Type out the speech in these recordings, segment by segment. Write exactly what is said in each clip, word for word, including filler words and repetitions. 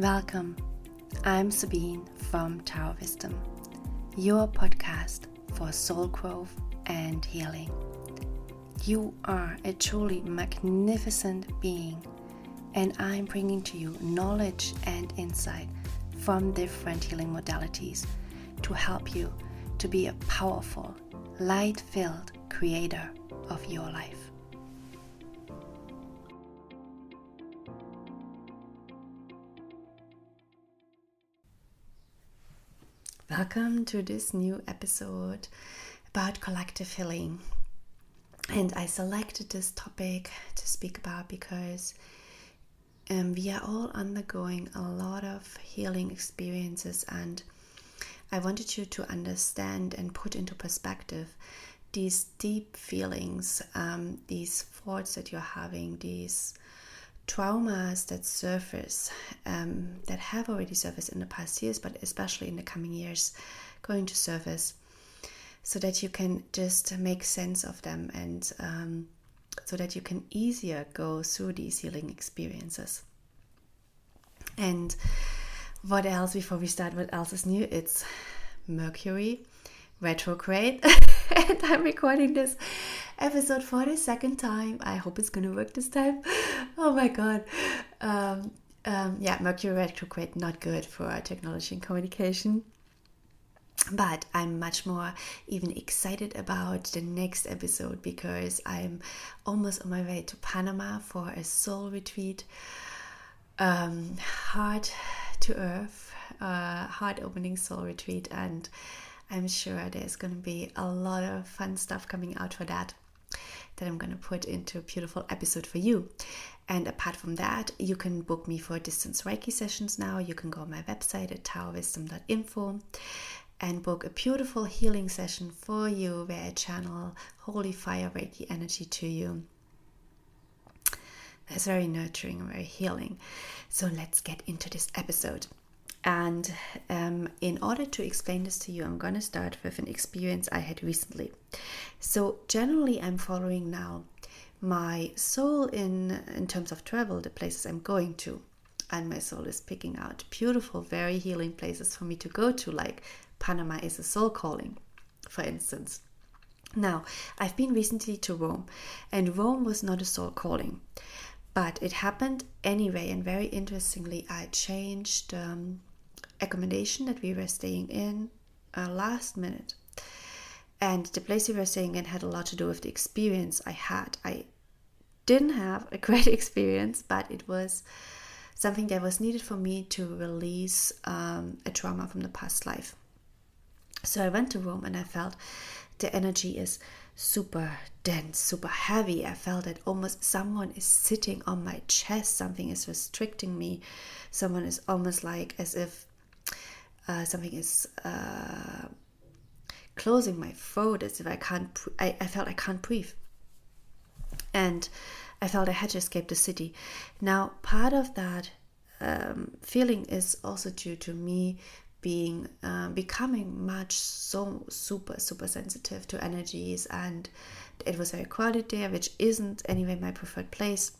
Welcome, I'm Sabine from Tower Wisdom, your podcast for soul growth and healing. You are a truly magnificent being, and I'm bringing to you knowledge and insight from different healing modalities to help you to be a powerful, light-filled creator of your life. Welcome to this new episode about collective healing, and I selected this topic to speak about because um, we are all undergoing a lot of healing experiences, and I wanted you to understand and put into perspective these deep feelings, um, these thoughts that you're having, these traumas that surface, um, that have already surfaced in the past years, but especially in the coming years, going to surface, so that you can just make sense of them, and um, so that you can easier go through these healing experiences. And what else, before we start, what else is new? It's Mercury retrograde, and I'm recording this episode for the second time. I hope it's gonna work this time. Oh my god. Um, um, yeah, Mercury retrograde, not good for our technology and communication. But I'm much more even excited about the next episode because I'm almost on my way to Panama for a soul retreat. Um, heart to earth, uh, heart opening soul retreat, and I'm sure there's going to be a lot of fun stuff coming out for that that I'm going to put into a beautiful episode for you. And apart from that, you can book me for distance Reiki sessions now. You can go on my website at Tao Wisdom dot info and book a beautiful healing session for you where I channel holy fire Reiki energy to you. That's very nurturing and very healing. So let's get into this episode. And um, in order to explain this to you, I'm going to start with an experience I had recently. So generally, I'm following now my soul in, in terms of travel, the places I'm going to. And my soul is picking out beautiful, very healing places for me to go to, like Panama is a soul calling, for instance. Now, I've been recently to Rome, and Rome was not a soul calling. But it happened anyway, and very interestingly, I changed the um, accommodation that we were staying in uh, last minute. And the place we were staying in had a lot to do with the experience I had. I didn't have a great experience, but it was something that was needed for me to release um, a trauma from the past life. So I went to Rome and I felt the energy is super dense, super heavy. I felt that almost someone is sitting on my chest. Something is restricting me. Someone is almost like as if uh, something is uh, closing my throat, as if I can't, I, I felt I can't breathe. And I felt I had to escape the city. Now, part of that um, feeling is also due to me being uh, becoming much so super super sensitive to energies, and it was very crowded there, which isn't anyway my preferred place.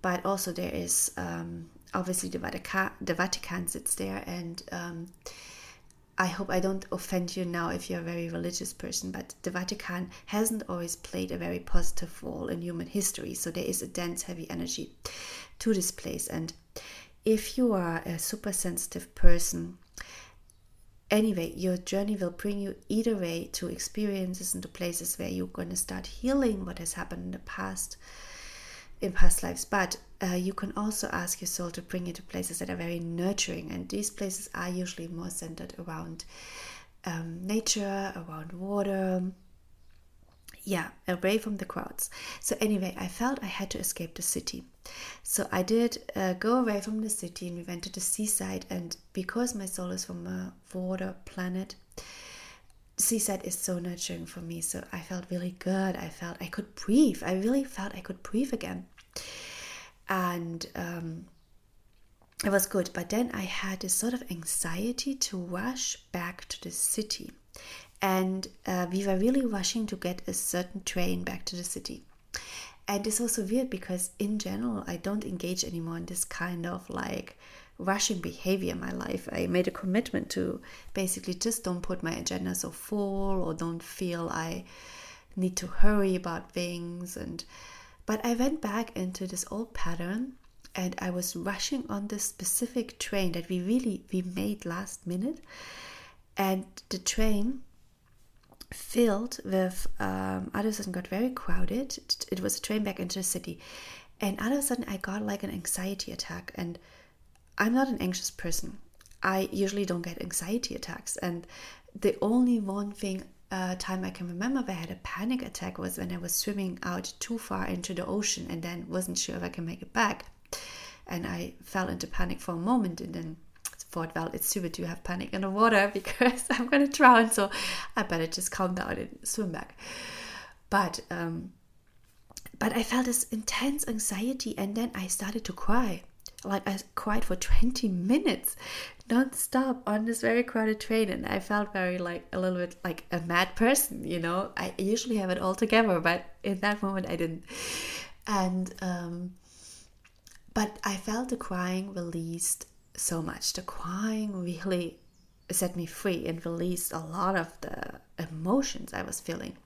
But also there is um, obviously the Vatican, the Vatican sits there, and um, I hope I don't offend you now if you're a very religious person, but the Vatican hasn't always played a very positive role in human history, so there is a dense heavy energy to this place. And if you are a super sensitive person, anyway, your journey will bring you either way to experiences and to places where you're going to start healing what has happened in the past, in past lives. But uh, you can also ask your soul to bring you to places that are very nurturing. And these places are usually more centered around um, nature, around water. Yeah, away from the crowds. So anyway, I felt I had to escape the city. So I did uh, go away from the city, and we went to the seaside. And because my soul is from a water planet, seaside is so nurturing for me. So I felt really good. I felt I could breathe. I really felt I could breathe again. And um, it was good. But then I had this sort of anxiety to rush back to the city. And uh, we were really rushing to get a certain train back to the city. And it's also weird because in general, I don't engage anymore in this kind of like rushing behavior in my life. I made a commitment to basically just don't put my agenda so full, or don't feel I need to hurry about things. And but I went back into this old pattern, and I was rushing on this specific train that we really we made last minute, and the train filled with um, all of a sudden got very crowded. It was a train back into the city, and all of a sudden I got like an anxiety attack. And I'm not an anxious person. I usually don't get anxiety attacks, and the only one thing uh, time I can remember where I had a panic attack was when I was swimming out too far into the ocean and then wasn't sure if I can make it back, and I fell into panic for a moment, and then thought, well, it's stupid to have panic in the water because I'm going to drown, so I better just calm down and swim back. But um, but I felt this intense anxiety, and then I started to cry. Like, I cried for twenty minutes non-stop on this very crowded train, and I felt very like a little bit like a mad person, you know. I usually have it all together, but in that moment I didn't. And um, but I felt the crying released so much. The crying really set me free and released a lot of the emotions I was feeling.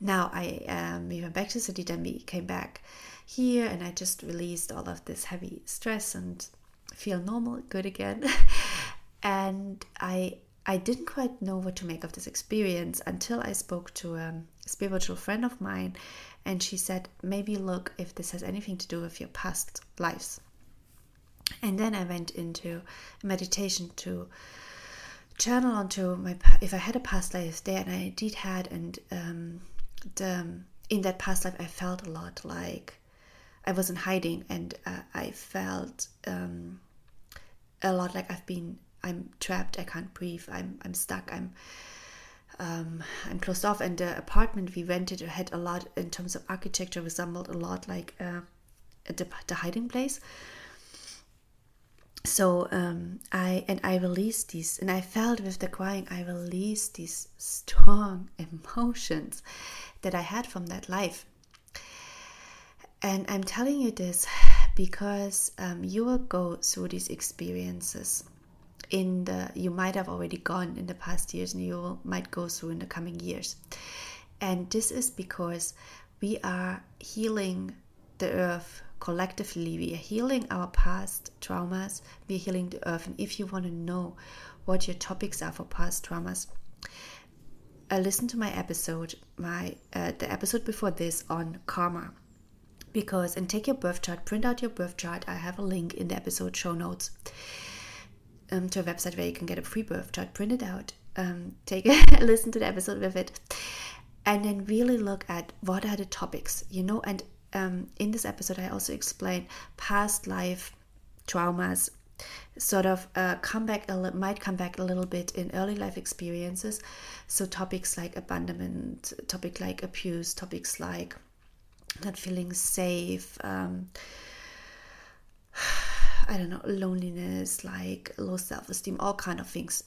Now I um, we went back to the city, then we came back here, and I just released all of this heavy stress and feel normal, good again. And I I didn't quite know what to make of this experience until I spoke to a spiritual friend of mine, and she said, maybe look if this has anything to do with your past lives. And then I went into meditation to channel onto my, if I had a past life there, and I did had, and um, the, in that past life I felt a lot like I wasn't hiding, and uh, I felt um, a lot like I've been, I'm trapped, I can't breathe, I'm I'm stuck, I'm um, I'm closed off. And the apartment we rented had a lot, in terms of architecture, resembled a lot like uh, the, the hiding place. So um, I and I released these, and I felt with the crying, I released these strong emotions that I had from that life. And I'm telling you this because um, you will go through these experiences. In the you might have already gone in the past years, and you will, might go through in the coming years. And this is because we are healing the earth. Collectively, we are healing our past traumas, we are healing the earth. And if you want to know what your topics are for past traumas, uh, listen to my episode, my uh, the episode before this on karma. Because, and take your birth chart, print out your birth chart. I have a link in the episode show notes um, to a website where you can get a free birth chart, print it out, um, take listen to the episode with it, and then really look at what are the topics, you know. And Um, in this episode, I also explain past life traumas sort of uh, come back a li- might come back a little bit in early life experiences. So topics like abandonment, topic like abuse, topics like not feeling safe, um, I don't know, loneliness, like low self-esteem, all kind of things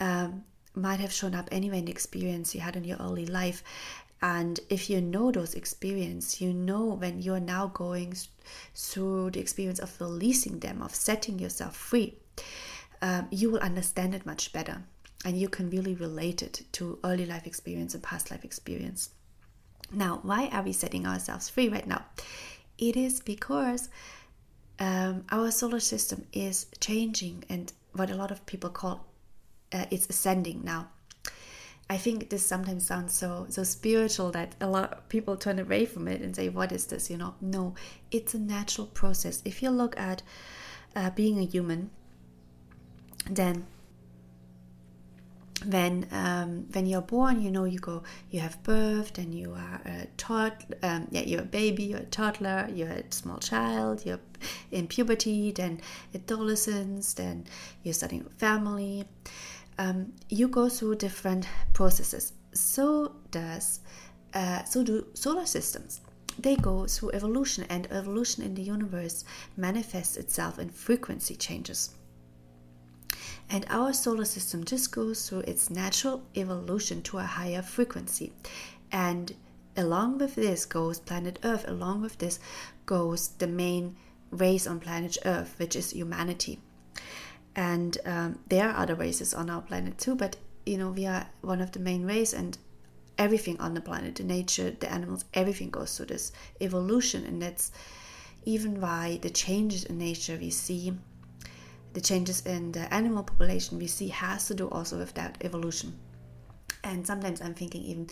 um, might have shown up anyway in the experience you had in your early life. And if you know those experiences, you know when you're now going through the experience of releasing them, of setting yourself free, um, you will understand it much better. And you can really relate it to early life experience and past life experience. Now, why are we setting ourselves free right now? It is because um, our solar system is changing, and what a lot of people call uh, it's ascending now. I think this sometimes sounds so so spiritual that a lot of people turn away from it and say, what is this, you know? No, it's a natural process. If you look at uh, being a human, then when um, when you're born, you know, you go, you have birth, then you are a toddler, um, yeah, you're a baby, you're a toddler, you're a small child, you're in puberty, then adolescence, then you're starting a family. Um, you go through different processes. So does, uh, so do solar systems. They go through evolution, and evolution in the universe manifests itself in frequency changes. And our solar system just goes through its natural evolution to a higher frequency. And along with this goes planet Earth. Along with this goes the main race on planet Earth, which is humanity. And um, there are other races on our planet too, but you know, we are one of the main race, and everything on the planet, the nature, the animals, everything goes through this evolution. And that's even why the changes in nature we see, the changes in the animal population we see, has to do also with that evolution. And sometimes I'm thinking, even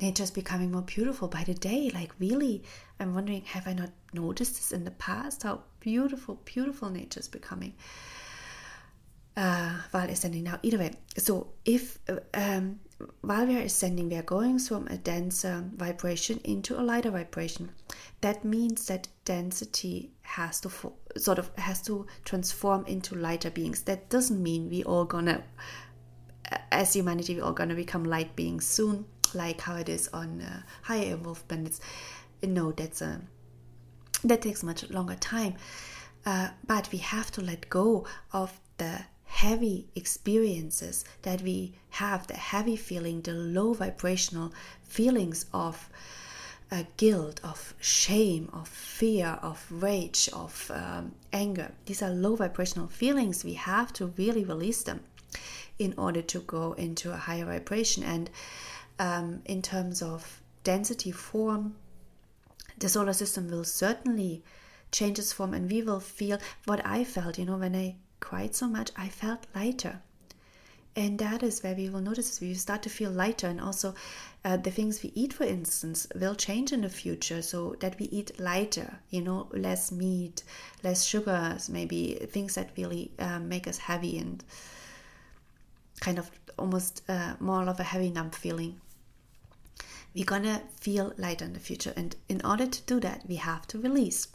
nature's becoming more beautiful by the day. Like, really, I'm wondering, have I not noticed this in the past, how beautiful, beautiful nature's becoming? Uh, Val is sending now. Either way, so if um, while we are ascending, we are going from a denser vibration into a lighter vibration. That means that density has to fo- sort of has to transform into lighter beings. That doesn't mean we all gonna, as humanity, we all gonna become light beings soon, like how it is on uh, higher evolved planets. No, that's a that takes much longer time. Uh, but we have to let go of the heavy experiences that we have, the heavy feeling, the low vibrational feelings of uh, guilt, of shame, of fear, of rage, of um, anger. These are low vibrational feelings. We have to really release them in order to go into a higher vibration. And um, in terms of density, form, the solar system will certainly change its form, and we will feel what I felt, you know, when I quite so much, I felt lighter. And that is where we will notice we start to feel lighter. And also uh, the things we eat, for instance, will change in the future, so that we eat lighter, you know, less meat, less sugars, maybe things that really uh, make us heavy and kind of almost uh, more of a heavy, numb feeling. We're gonna feel lighter in the future, and in order to do that, we have to release.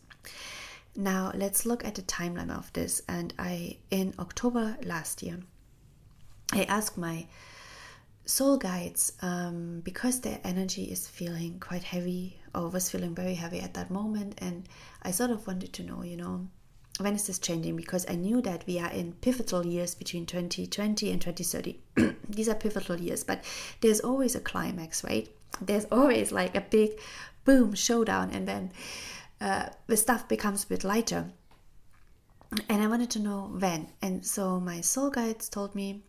Now let's look at the timeline of this. And I, in October last year, I asked my soul guides, um, because their energy is feeling quite heavy, or was feeling very heavy at that moment, and I sort of wanted to know, you know, when is this changing? Because I knew that we are in pivotal years between twenty twenty and twenty thirty. These are pivotal years, but there's always a climax, right? There's always like a big boom, showdown, and then Uh, the stuff becomes a bit lighter. And I wanted to know when. And so my soul guides told me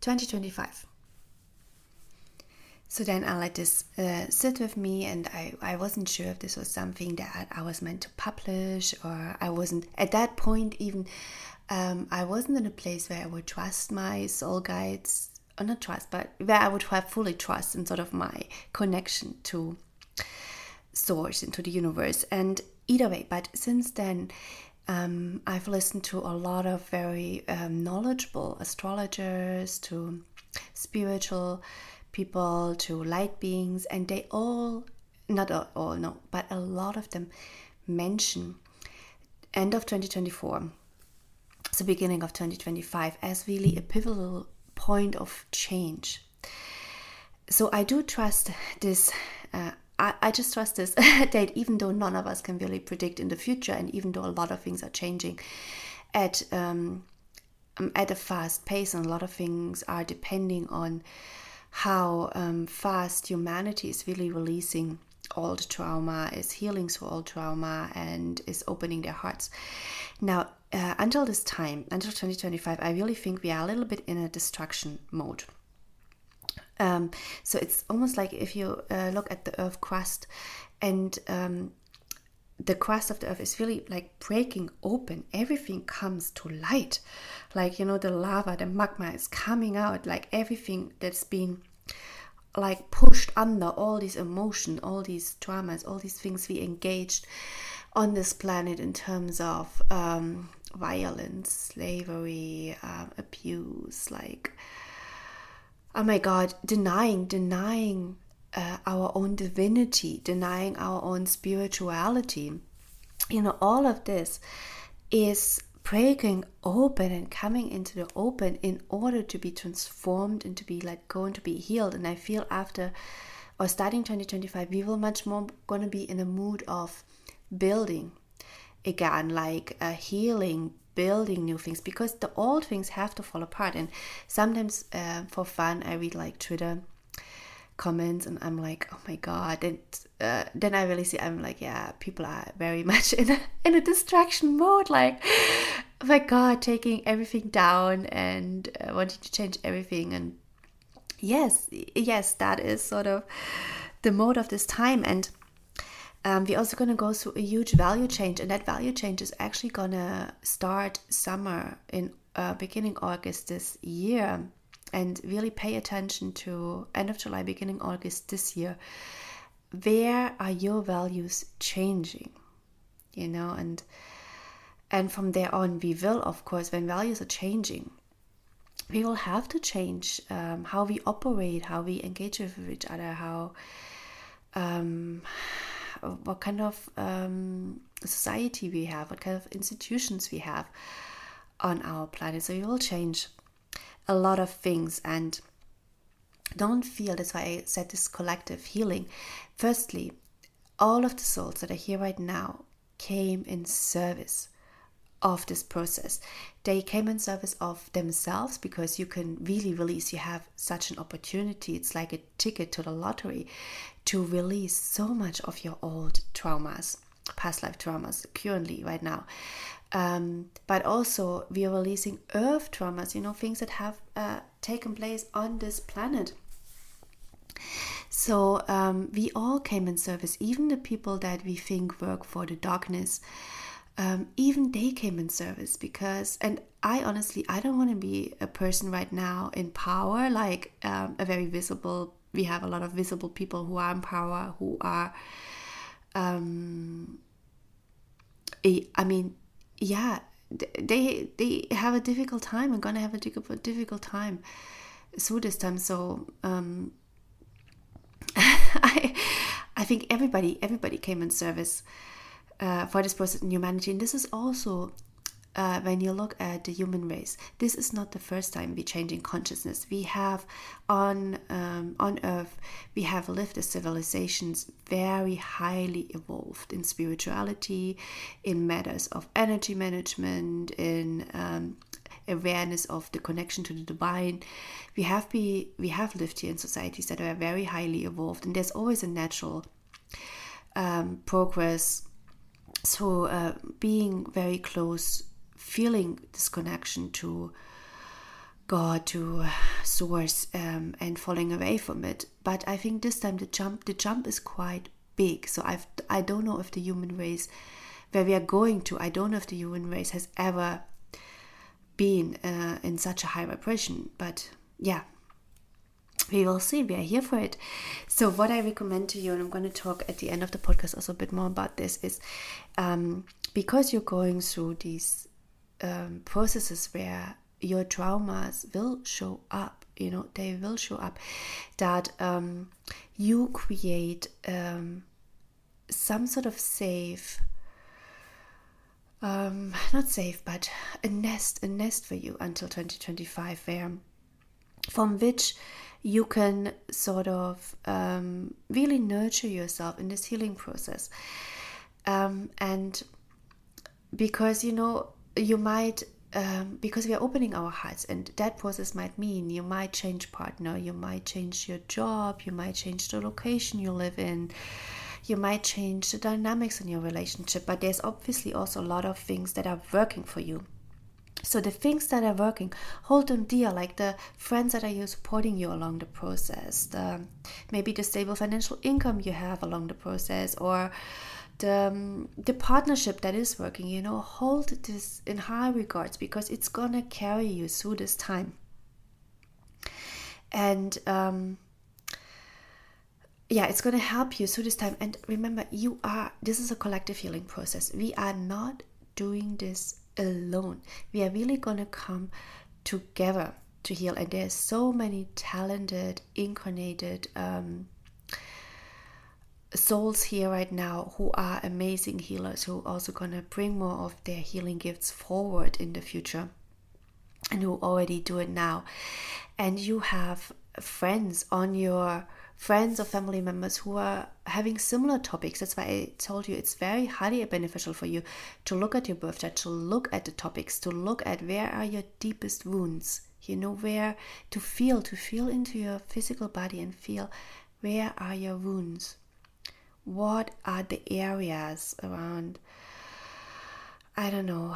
twenty twenty-five. So then I let this uh, sit with me, and I, I wasn't sure if this was something that I was meant to publish, or I wasn't at that point even um, I wasn't in a place where I would trust my soul guides, or not trust, but where I would have fully trust in sort of my connection to source, into the universe. And either way, but since then um, I've listened to a lot of very um, knowledgeable astrologers, to spiritual people, to light beings, and they all, not all, no, but a lot of them mention end of twenty twenty-four, so beginning of twenty twenty-five, as really a pivotal point of change. So I do trust this. uh, I, I just trust this that even though none of us can really predict in the future, and even though a lot of things are changing at um, at a fast pace, and a lot of things are depending on how um, fast humanity is really releasing old trauma, is healing through old trauma, and is opening their hearts. Now, uh, until this time, until twenty twenty-five, I really think we are a little bit in a destruction mode. Um, so it's almost like if you uh, look at the earth crust, and um, the crust of the earth is really like breaking open. Everything comes to light, like, you know, the lava, the magma is coming out, like everything that's been like pushed under, all these emotion, all these traumas, all these things we engaged on this planet in terms of um, violence, slavery, um, abuse, like, oh my God, denying, denying uh, our own divinity, denying our own spirituality. You know, all of this is breaking open and coming into the open in order to be transformed, and to be let go, and to be healed. And I feel after, or starting twenty twenty-five, we will much more going to be in a mood of building again, like a healing, building new things, because the old things have to fall apart. And sometimes uh, for fun I read like Twitter comments, and I'm like, oh my god. And uh, then I really see, I'm like, yeah, people are very much in a, in a distraction mode, like, oh my god, taking everything down and uh, wanting to change everything. And yes, yes, that is sort of the mode of this time. And um, we're also going to go through a huge value change, and that value change is actually going to start summer in uh, beginning August this year, and really pay attention to end of July, beginning August this year. Where are your values changing? You know, and and from there on, we will, of course, when values are changing, we will have to change um, how we operate, how we engage with each other, how um, what kind of um, society we have, what kind of institutions we have on our planet. So we will change a lot of things, and don't feel, that's why I said this collective healing. Firstly, all of the souls that are here right now came in service of this process. They came in service of themselves, because you can really release. You have such an opportunity. It's like a ticket to the lottery to release so much of your old traumas, past life traumas, currently right now. Um, but also we are releasing earth traumas, you know, things that have uh, taken place on this planet. So um, we all came in service, even the people that we think work for the darkness. Um, even they came in service, because, and I honestly, I don't want to be a person right now in power, like um, a very visible, we have a lot of visible people who are in power, who are, um, I mean, yeah, they they have a difficult time, and gonna have a difficult, difficult time through this time. So um, I I think everybody, everybody came in service. Uh, for this process in humanity. And this is also uh, when you look at the human race, this is not the first time we're changing consciousness. We have on um, on Earth, we have lived as civilizations very highly evolved in spirituality, in matters of energy management, in um, awareness of the connection to the divine. We have be we have lived here in societies that are very highly evolved, and there's always a natural um, progress. So uh, being very close, feeling this connection to God, to Source, um, and falling away from it. But I think this time the jump, the jump is quite big. So I've, I don't know if the human race, where we are going to, I don't know if the human race has ever been uh, in such a high vibration. But yeah, we will see. We are here for it. So what I recommend to you, and I'm going to talk at the end of the podcast also a bit more about this, is um, because you're going through these um, processes where your traumas will show up, you know, they will show up, that um, you create um, some sort of safe, um, not safe, but a nest, a nest for you until twenty twenty-five, where from which you can sort of um, really nurture yourself in this healing process. Um, and because, you know, you might, um, because we are opening our hearts, and that process might mean you might change partner, you might change your job, you might change the location you live in, you might change the dynamics in your relationship, but there's obviously also a lot of things that are working for you. So the things that are working, hold them dear, like the friends that are supporting you along the process, the, maybe the stable financial income you have along the process, or the, um, the partnership that is working, you know, hold this in high regards, because it's going to carry you through this time. And um, yeah, it's going to help you through this time. And remember, you are, this is a collective healing process. We are not doing this alone. We are really going to come together to heal, and there's so many talented, incarnated um, souls here right now who are amazing healers, who are also going to bring more of their healing gifts forward in the future, and who already do it now. And you have friends on your friends or family members who are having similar topics. That's why I told you it's very highly beneficial for you to look at your birth chart, to look at the topics, to look at where are your deepest wounds, you know, where to feel, to feel into your physical body and feel Where are your wounds? What are the areas around, I don't know,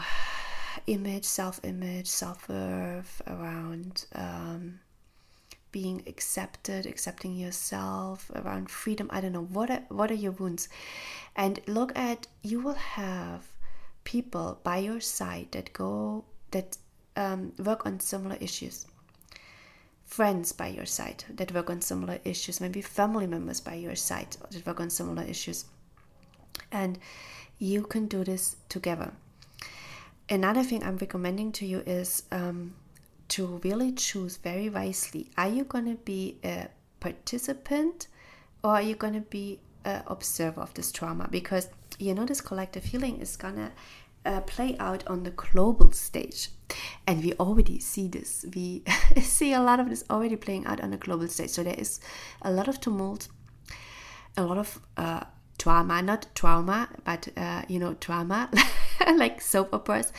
image, self-image, self-worth, around um, being accepted, accepting yourself, around freedom, I don't know, what are, what are your wounds? And look at, you will have people by your side that go, that um, work on similar issues. Friends by your side that work on similar issues, maybe family members by your side that work on similar issues. And you can do this together. Another thing I'm recommending to you is um, to really choose very wisely. Are you going to be a participant or are you going to be an observer of this trauma? Because you know this collective healing is going to Uh, play out on the global stage, and we already see this we see a lot of this already playing out on the global stage. So there is a lot of tumult, a lot of uh trauma, not trauma but uh you know trauma like soap operas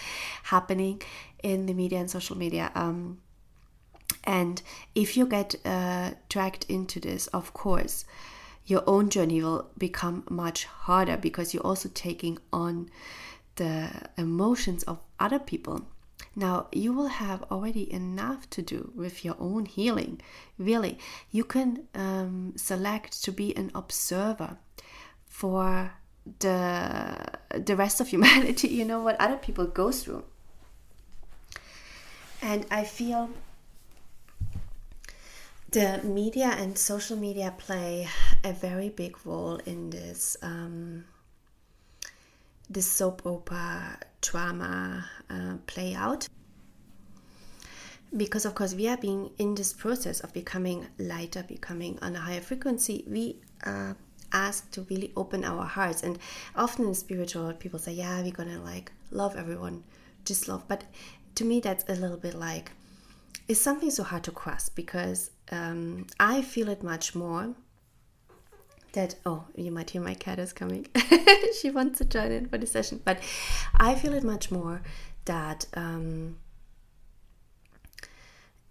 happening in the media and social media, um and if you get uh dragged into this, of course your own journey will become much harder, because you're also taking on the emotions of other people. Now you will have already enough to do with your own healing. Really, you can um, select to be an observer for the the rest of humanity. You know what other people go through, and I feel the media and social media play a very big role in this. Um, This soap opera trauma uh, play out, because of course we are being in this process of becoming lighter, becoming on a higher frequency. We are asked to really open our hearts, and often in spiritual people say, "Yeah, we're gonna like love everyone, just love." But to me, that's a little bit like, is something so hard to grasp, because um, I feel it much more. That, oh, you might hear my cat is coming. She wants to join in for the session. But I feel it much more that um,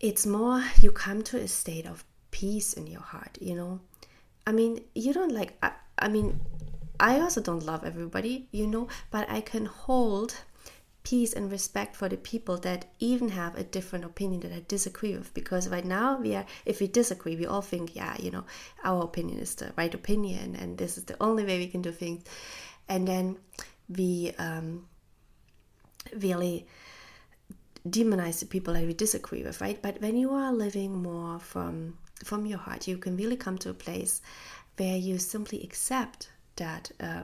it's more you come to a state of peace in your heart, you know. I mean, you don't like, I, I mean, I also don't love everybody, you know, but I can hold peace and respect for the people that even have a different opinion that I disagree with, because right now we are, if we disagree, we all think, yeah, you know, our opinion is the right opinion and this is the only way we can do things, and then we um, really demonize the people that we disagree with, right? But when you are living more from from your heart, you can really come to a place where you simply accept that uh,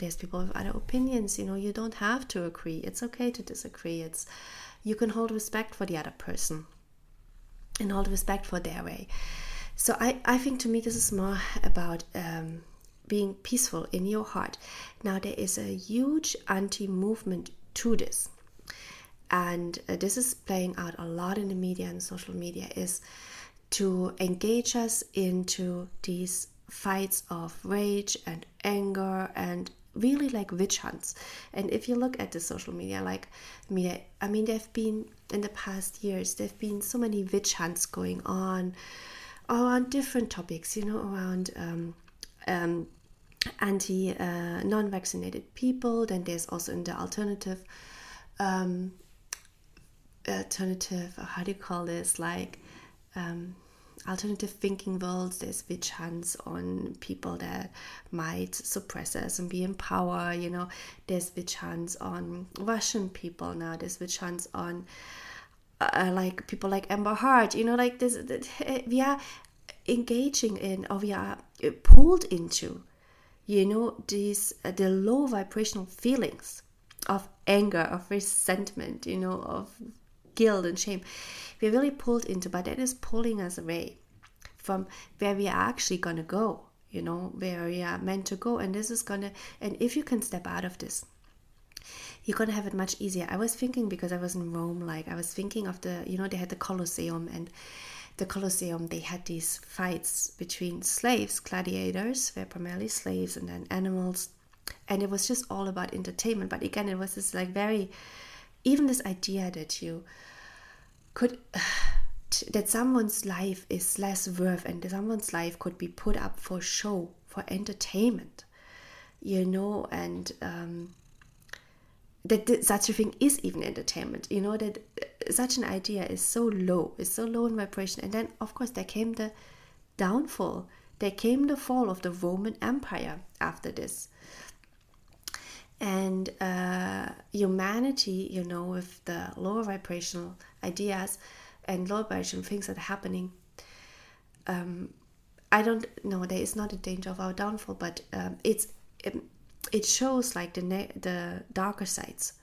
there's people with other opinions, you know, you don't have to agree. It's okay to disagree. It's, you can hold respect for the other person and hold respect for their way. So I, I think to me this is more about um, being peaceful in your heart. Now there is a huge anti-movement to this. And uh, this is playing out a lot in the media and social media, is to engage us into these fights of rage and anger and really like witch hunts. And if you look at the social media, like media, I mean, there have been in the past years, there have been so many witch hunts going on around different topics, you know, around um, um, anti uh, non-vaccinated people. Then there's also in the alternative, um, alternative, how do you call this? Like, um, alternative thinking worlds, there's witch hunts on people that might suppress us and be in power, you know, there's witch hunts on Russian people now, there's witch hunts on uh, like people like Amber Heard, you know, like this, we are engaging in, or we are pulled into, you know, these, uh, the low vibrational feelings of anger, of resentment, you know, of guilt and shame. We're really pulled into, but that is pulling us away from where we are actually gonna go, you know, where we are meant to go. And this is gonna, and if you can step out of this, you're gonna have it much easier. I was thinking, because I was in Rome, like I was thinking of the, you know, they had the Colosseum, and the Colosseum, they had these fights between slaves, gladiators, were primarily slaves, and then animals, and it was just all about entertainment. But again, it was this like very, even this idea that you could that someone's life is less worth and someone's life could be put up for show, for entertainment, you know, and um, that th- such a thing is even entertainment, you know, that such an idea is so low, is so low in vibration. And then, of course, there came the downfall. There came the fall of the Roman Empire after this. And uh, humanity, you know, with the lower vibrational ideas and lower vibration things that are happening, um, I don't know, there is not a danger of our downfall, but um, it's it, it shows like the ne- the darker sides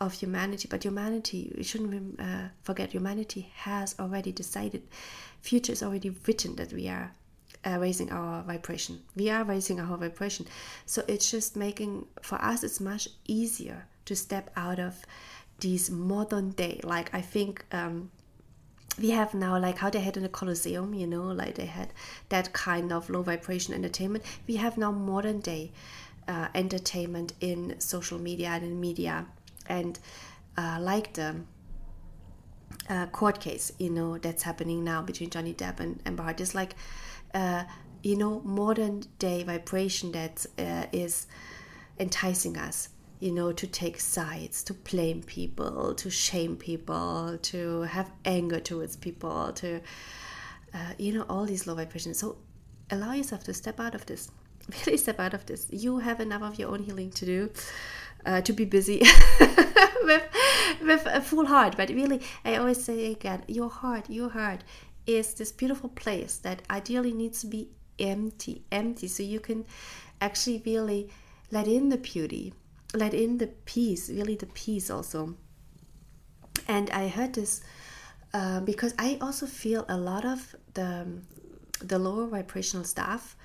of humanity. But humanity, we shouldn't uh, forget, humanity has already decided, future is already written that we are Uh, raising our vibration. We are raising our vibration. So it's just making, for us, it's much easier to step out of these modern day. Like I think um, we have now, like how they had in the Colosseum, you know, like they had that kind of low vibration entertainment. We have now modern day uh, entertainment in social media and in media. And uh, like the uh, court case, you know, that's happening now between Johnny Depp and Amber Heard. It's like, Uh, you know, modern day vibration that uh, is enticing us, you know, to take sides, to blame people, to shame people, to have anger towards people, to, uh, you know, all these low vibrations. So allow yourself to step out of this, really step out of this. You have enough of your own healing to do, uh, to be busy with, with a full heart. But really, I always say again, your heart, your heart is this beautiful place that ideally needs to be empty, empty, so you can actually really let in the beauty, let in the peace, really the peace also. And I heard this uh, because I also feel a lot of the the lower vibrational stuff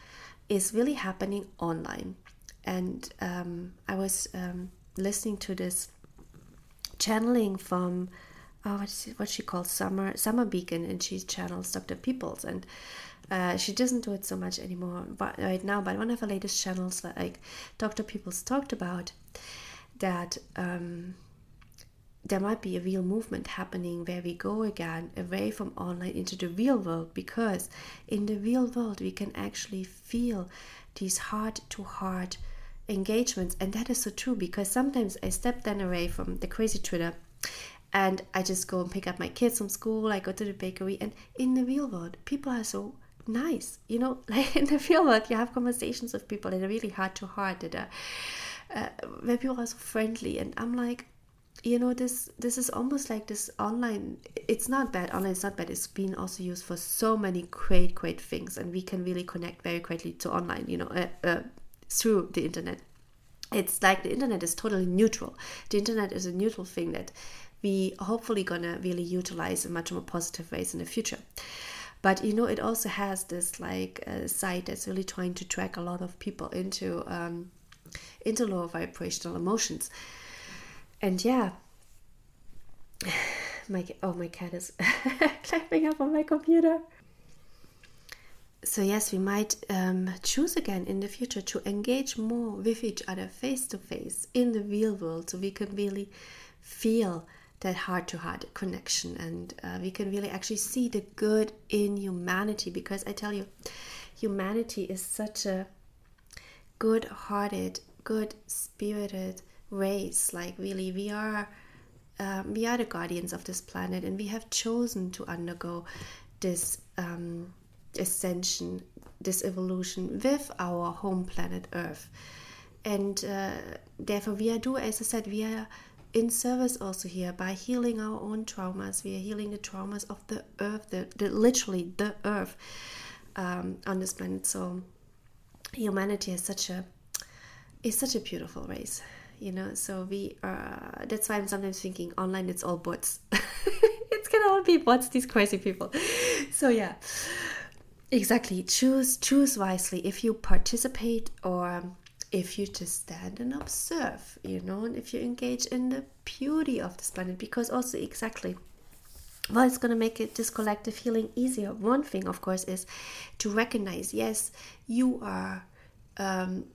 is really happening online. And um, I was um, listening to this channeling from Oh, what, she, what she calls Summer Summer Beacon, and she channels Doctor Peoples, and uh, she doesn't do it so much anymore but right now. But one of her latest channels, like Doctor Peoples, talked about that um, there might be a real movement happening where we go again away from online into the real world, because in the real world we can actually feel these heart-to-heart engagements. And that is so true, because sometimes I step then away from the crazy Twitter, and I just go and pick up my kids from school. I go to the bakery, and in the real world, people are so nice. You know, like in the real world, you have conversations with people that are really heart to heart, that are uh, where people are so friendly. And I'm like, you know, this this is almost like this online. It's not bad. Online is not bad. It's been also used for so many great, great things, and we can really connect very greatly to online. You know, uh, uh, through the internet. It's like the internet is totally neutral. The internet is a neutral thing that we hopefully gonna really utilize in much more positive ways in the future. But you know, it also has this like uh, side that's really trying to drag a lot of people into um, into lower vibrational emotions. And yeah, my oh my cat is climbing up on my computer. So yes, we might um, choose again in the future to engage more with each other face to face in the real world, so we can really feel that heart-to-heart connection, and uh, we can really actually see the good in humanity. Because I tell you, humanity is such a good-hearted, good-spirited race. Like really, we are um, we are the guardians of this planet, and we have chosen to undergo this um, ascension, this evolution with our home planet Earth. And uh, therefore, we are do, as I said, we are in service also here by healing our own traumas. We are healing the traumas of the earth, the, the literally the earth um, on this planet. So humanity is such a is such a beautiful race, you know. So we are. That's why I'm sometimes thinking online it's all bots. It can all be bots. These crazy people. So yeah, exactly. Choose choose wisely if you participate, or if you just stand and observe, you know, and if you engage in the beauty of this planet. Because also exactly, well, it's going to make it this collective healing easier. One thing, of course, is to recognize, yes, you are, um,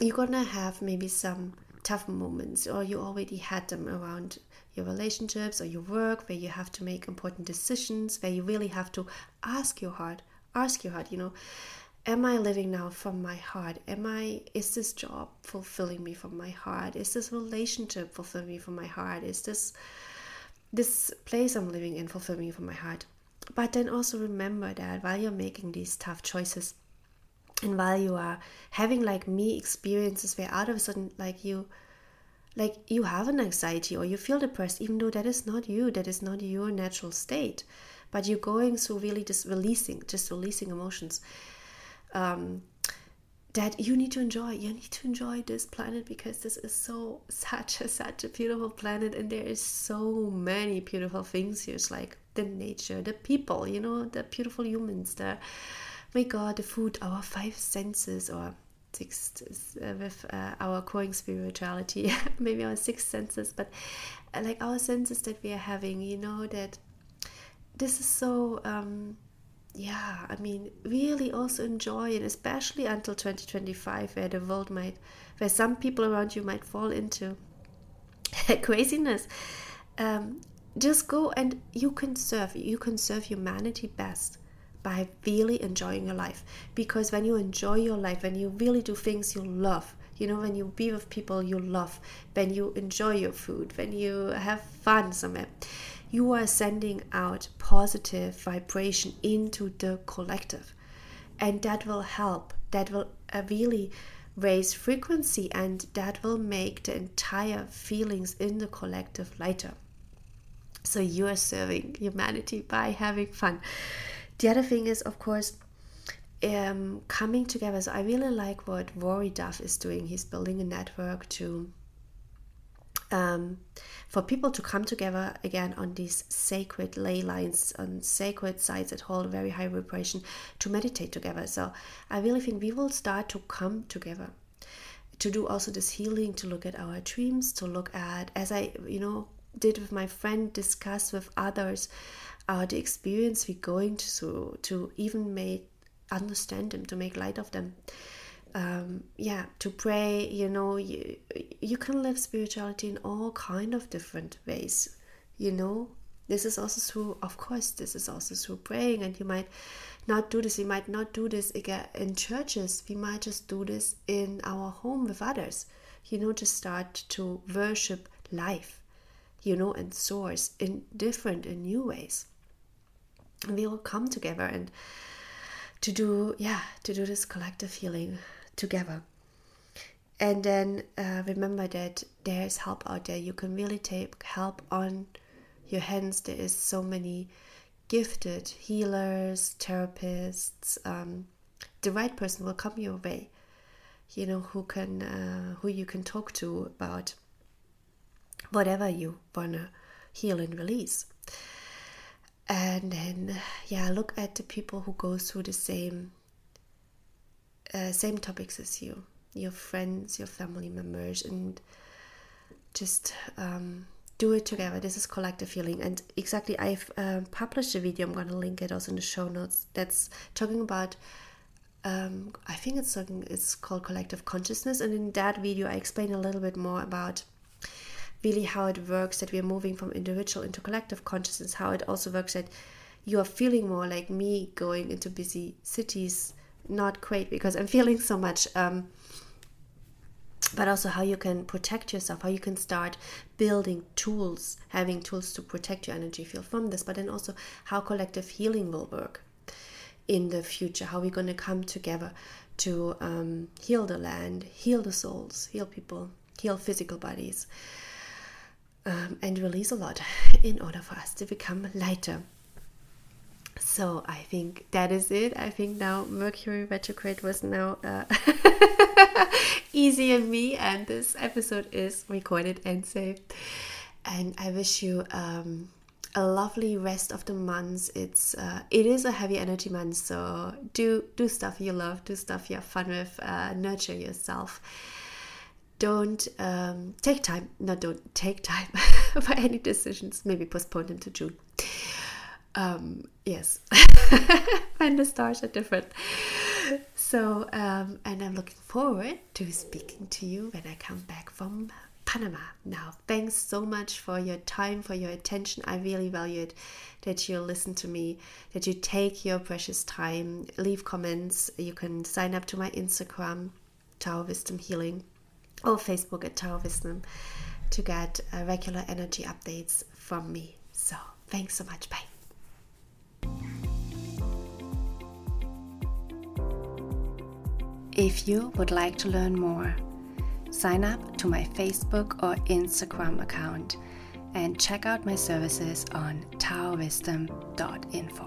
you're going to have maybe some tough moments, or you already had them around your relationships or your work, where you have to make important decisions, where you really have to ask your heart, ask your heart, you know, am I living now from my heart? Am I, is this job fulfilling me from my heart? Is this relationship fulfilling me from my heart? Is this, this place I'm living in fulfilling me from my heart? But then also remember that while you're making these tough choices, and while you are having, like me, experiences where out of a sudden, like you, like you have an anxiety or you feel depressed, even though that is not you, that is not your natural state, but you're going through really just releasing, just releasing emotions um, that you need to enjoy. You need to enjoy this planet, because this is so, such a, such a beautiful planet, and there is so many beautiful things here. It's like the nature, the people, you know, the beautiful humans, the my God, the food, our five senses, or six, uh, with uh, our growing spirituality, maybe our six senses, but uh, like our senses that we are having, you know, that this is so, um, yeah, I mean, really also enjoy it, especially until twenty twenty-five, where the world might, where some people around you might fall into craziness. Um, just go, and you can serve, you can serve humanity best by really enjoying your life. Because when you enjoy your life, when you really do things you love, you know, when you be with people you love, when you enjoy your food, when you have fun somewhere, you are sending out positive vibration into the collective. And that will help, that will really raise frequency, and that will make the entire feelings in the collective lighter. So you are serving humanity by having fun. The other thing is, of course, um, coming together. So I really like what Rory Duff is doing. He's building a network to um, for people to come together again on these sacred ley lines, on sacred sites that hold very high vibration, to meditate together. So I really think we will start to come together to do also this healing, to look at our dreams, to look at, as I, you know, did with my friend, discuss with others, Uh, the experience we're going through, to even make understand them, to make light of them. Um, yeah, to pray, you know, you, you can live spirituality in all kind of different ways, you know. This is also through, of course, this is also through praying, and you might not do this, you might not do this again in churches, we might just do this in our home with others, you know, to start to worship life, you know, and source in different and new ways. We will come together and to do, yeah, to do this collective healing together. And then uh, remember that there is help out there. You can really take help on your hands. There is so many gifted healers, therapists. Um, the right person will come your way, you know, who can, uh, who you can talk to about whatever you want to heal and release. And then, yeah, look at the people who go through the same uh, same topics as you, your friends, your family members, and just um, do it together. This is collective healing. And exactly, I've uh, published a video, I'm going to link it also in the show notes, that's talking about, um, I think it's talking, it's called collective consciousness. And in that video, I explain a little bit more about really how it works, that we are moving from individual into collective consciousness, how it also works that you are feeling more like me going into busy cities, not great because I'm feeling so much, um, but also how you can protect yourself, how you can start building tools, having tools to protect your energy field from this, but then also how collective healing will work in the future, how we're going to come together to um, heal the land, heal the souls, heal people, heal physical bodies. Um, and release a lot in order for us to become lighter. So I think that is it. I think now Mercury retrograde was now uh, easy on me, and this episode is recorded and saved. And I wish you um, a lovely rest of the month. It's uh, it is a heavy energy month, so do do stuff you love, do stuff you have fun with, uh, nurture yourself. Don't um, take time, no, don't take time for any decisions. Maybe postpone them to June. Um, yes, when the stars are different. So, um, and I'm looking forward to speaking to you when I come back from Panama. Now, thanks so much for your time, for your attention. I really value it that you listen to me, that you take your precious time, leave comments. You can sign up to my Instagram, Tao Wisdom Healing, or Facebook at Tower Wisdom to get uh, regular energy updates from me. So, thanks so much. Bye. If you would like to learn more, sign up to my Facebook or Instagram account and check out my services on Tao Wisdom dot info.